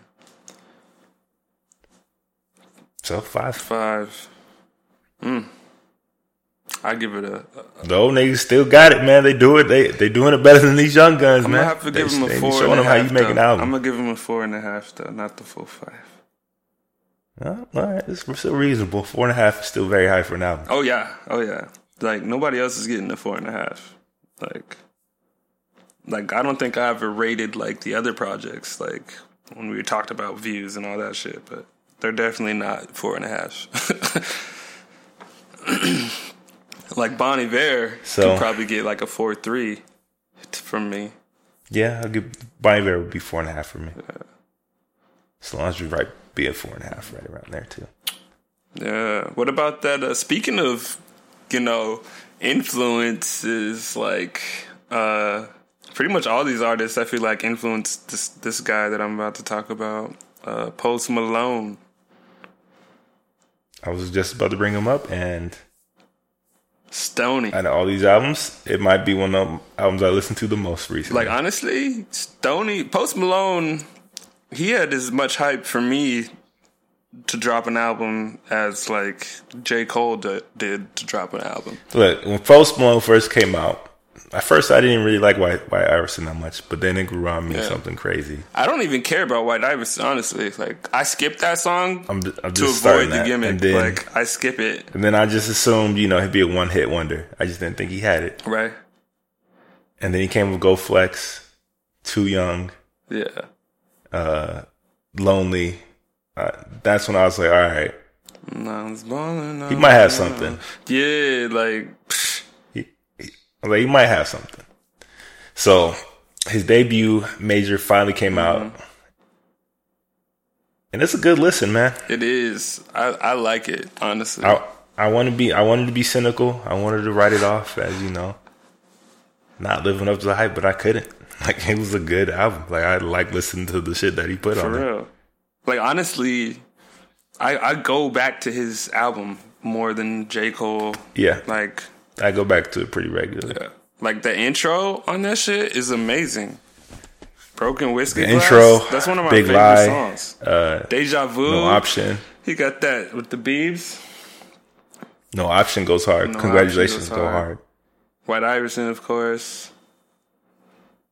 So five, five. Mm. I give it a. a Though niggas still got it, man. They do it. They they doing it better than these young guns, I'm man. I'm gonna have to give they, them a four. Showing and them how you make an album. I'm gonna give them a four and a half, though, not the full five. Oh, all right, it's still reasonable. Four and a half is still very high for an album. Oh yeah, oh yeah. Like nobody else is getting a four and a half. Like, like I don't think I ever rated like the other projects, like when we talked about views and all that shit, but. They're definitely not four and a half. Like Bon Iver so, could probably get like a four three from me. Yeah, I'll give Bon Iver would be four and a half for me. Yeah. As long as you right be at four and a half, right around there too. Yeah. What about that? Uh, speaking of, you know, influences, like uh, pretty much all these artists, I feel like influenced this this guy that I'm about to talk about, uh, Post Malone. I was just about to bring him up, and Stoney. Out of all these albums, it might be one of the albums I listened to the most recently. Like, honestly, Stoney, Post Malone, he had as much hype for me to drop an album as, like, J. Cole d- did to drop an album. Look, when Post Malone first came out, at first, I didn't really like White, White Iverson that much, but then it grew on me yeah. something crazy. I don't even care about White Iverson, honestly. Like, I skipped that song I'm, I'm to avoid the gimmick. And then, like, I skip it. And then I just assumed, you know, he'd be a one-hit wonder. I just didn't think he had it. Right. And then he came with Go Flex, Too Young, yeah, uh, Lonely. Uh, that's when I was like, all right. He might have something. Yeah, like... I was like, he might have something. So his debut, Major, finally came mm-hmm. out. And it's a good listen, man. It is. I, I like it, honestly. I, I want to be. I wanted to be cynical. I wanted to write it off as, you know, not living up to the hype, but I couldn't. Like, it was a good album. Like, I like listening to the shit that he put on it. For real. Like, honestly, I, I go back to his album more than J. Cole. Yeah. Like, I go back to it pretty regularly. Yeah. Like, the intro on that shit is amazing. Broken Whiskey the Glass. Intro. That's one of my Big favorite Lie, songs. Uh, Deja Vu. No Option. He got that with the Biebs. No Option goes hard. No Congratulations goes hard. go hard. White Iverson, of course.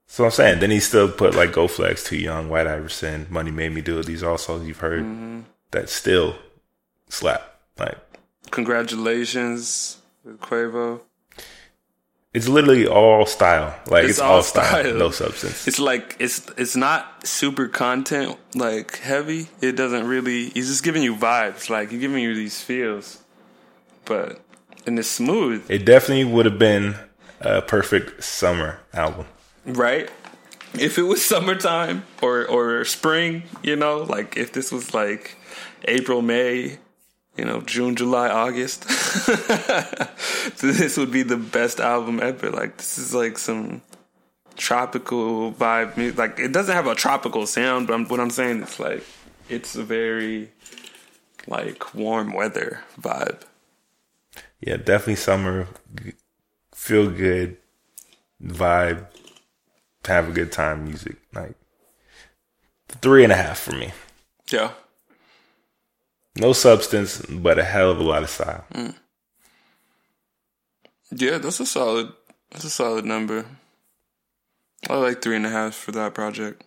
So I'm saying, then he still put like Go Flex, Too Young, White Iverson, Money Made Me Do It. These are all songs you've heard mm-hmm. that still slap. Like Congratulations with Quavo. It's literally all style. Like it's, it's all style, style, no substance. It's like it's it's not super content like heavy. It doesn't really. He's just giving you vibes. Like he's giving you these feels, but and it's smooth. It definitely would have been a perfect summer album. Right, if it was summertime or or spring, you know, like if this was like April, May, you know, June, July, August, this would be the best album ever. Like this is like some tropical vibe music. Like it doesn't have a tropical sound, but I'm, what I'm saying is like it's a very like warm weather vibe. Yeah, definitely summer, feel good vibe. Have a good time music. Like three and a half for me. Yeah. No substance, but a hell of a lot of style. Mm. Yeah, that's a solid that's a solid number. I like three and a half for that project.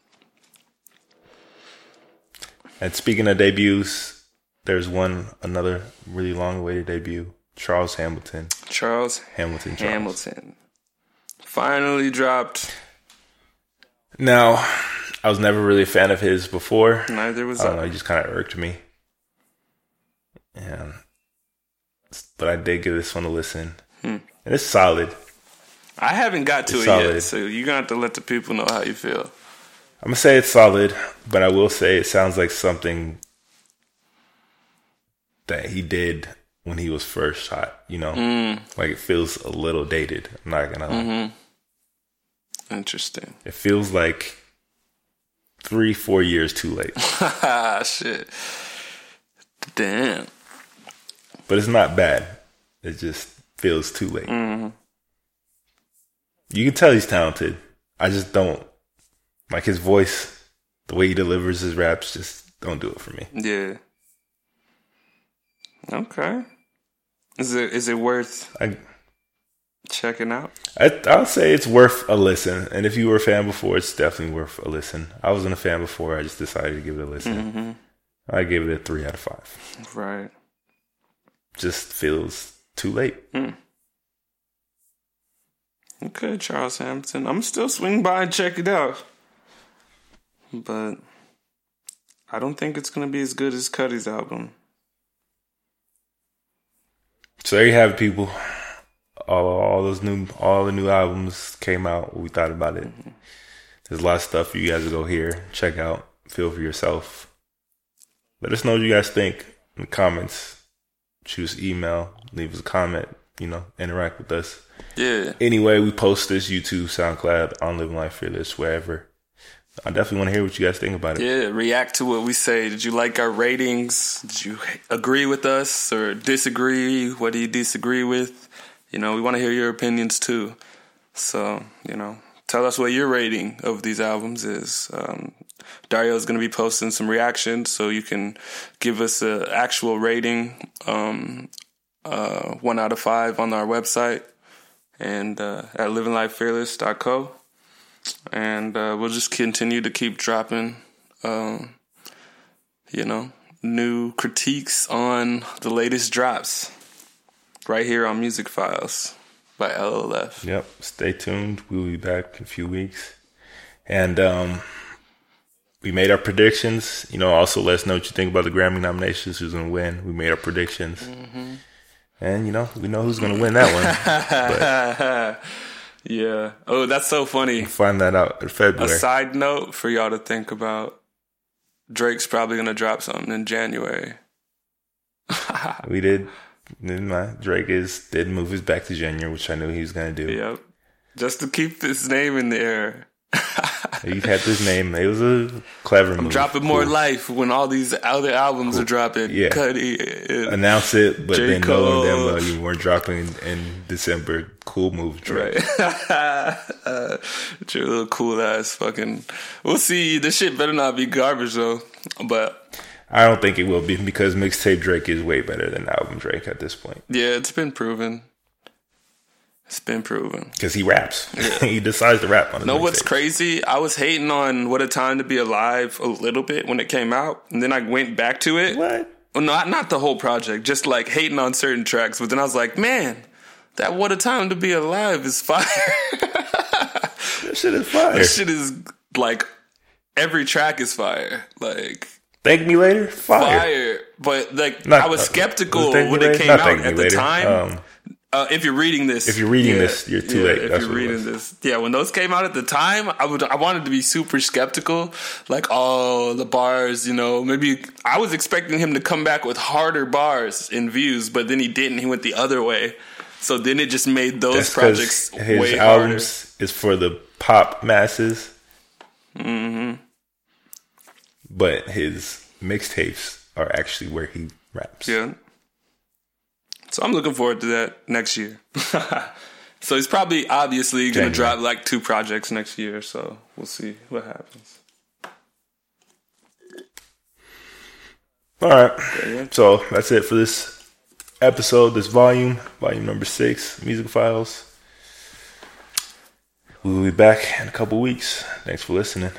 And speaking of debuts, there's one another really long awaited debut. Charles Hamilton. Charles Hamilton Charles. Hamilton. Finally dropped. Now, I was never really a fan of his before. Neither was I. I don't know, he just kind of irked me. And, but I did give this one a listen. Hmm. And it's solid. I haven't got to it's it solid. yet, so you're going to have to let the people know how you feel. I'm going to say it's solid, but I will say it sounds like something that he did when he was first shot, you know? Mm. Like, it feels a little dated. I'm not going to lie. Mm-hmm. Interesting. It feels like three, four years too late. Shit. Damn. But it's not bad. It just feels too late. Mm-hmm. You can tell he's talented. I just don't. Like his voice, the way he delivers his raps, just don't do it for me. Yeah. Okay. Is it is it worth... I, Checking out, I, I'll say it's worth a listen. And if you were a fan before, it's definitely worth a listen. I wasn't a fan before. I just decided to give it a listen. Mm-hmm. I gave it a three out of five. Right. Just feels too late. Mm. Okay, Charles Hampton. I'm still swing by and check it out, but I don't think it's gonna be as good as Cudi's album. So there you have it, people. All, all those new, all the new albums came out. We thought about it. Mm-hmm. There's a lot of stuff you guys will go hear, check out, feel for yourself. Let us know what you guys think in the comments. Choose email, leave us a comment. You know, interact with us. Yeah. Anyway, we post this YouTube, SoundCloud, on Living Life Fearless, wherever. I definitely want to hear what you guys think about it. Yeah, react to what we say. Did you like our ratings? Did you agree with us or disagree? What do you disagree with? You know, we want to hear your opinions, too. So, you know, tell us what your rating of these albums is. Um, Dario's going to be posting some reactions, so you can give us an actual rating, um, uh, one out of five on our website and uh, at living life fearless dot co. And uh, we'll just continue to keep dropping, um, you know, new critiques on the latest drops. Right here on Music Files by L L F. Yep. Stay tuned. We'll be back in a few weeks. And um, we made our predictions. You know, also let us know what you think about the Grammy nominations, who's going to win. We made our predictions. Mm-hmm. And, you know, we know who's going to win that one. Yeah. Oh, that's so funny. Find that out in February. A side note for y'all to think about. Drake's probably going to drop something in January. we did. Drake is did move his back to January, which I knew he was going to do. Yep. Just to keep this name in the air. He had this name. It was a clever I'm move. I'm dropping cool. more life when all these other albums cool. are dropping. Yeah. Cudi. Announce it, but J. then Cole. Knowing them, uh, you weren't dropping in December. Cool move, Drake. Right. uh, your little cool ass fucking... We'll see. This shit better not be garbage, though. But... I don't think it will be, because mixtape Drake is way better than album Drake at this point. Yeah, it's been proven. It's been proven. Because he raps. Yeah. He decides to rap on his know mixtape. What's crazy? I was hating on What a Time to Be Alive a little bit when it came out, and then I went back to it. What? Well, not, not the whole project, just like hating on certain tracks, but then I was like, man, that What a Time to Be Alive is fire. That shit is fire. That shit is, like, every track is fire. Like... Thank Me Later? Fire. Fire. But like, not, I was skeptical was when it came out at the later. time. Um, uh, if you're reading this. If you're reading yeah, this, you're too yeah, late. If That's you're reading this. Yeah, when those came out at the time, I would. I wanted to be super skeptical. Like, oh, the bars, you know. Maybe I was expecting him to come back with harder bars and views, but then he didn't. He went the other way. So then it just made those That's projects his way albums harder. Is for the pop masses. Mm-hmm. But his mixtapes are actually where he raps. Yeah. So I'm looking forward to that next year. So he's probably obviously going to drop like two projects next year. So we'll see what happens. All right. So that's it for this episode, this volume, volume number six, Music Files. We'll be back in a couple weeks. Thanks for listening.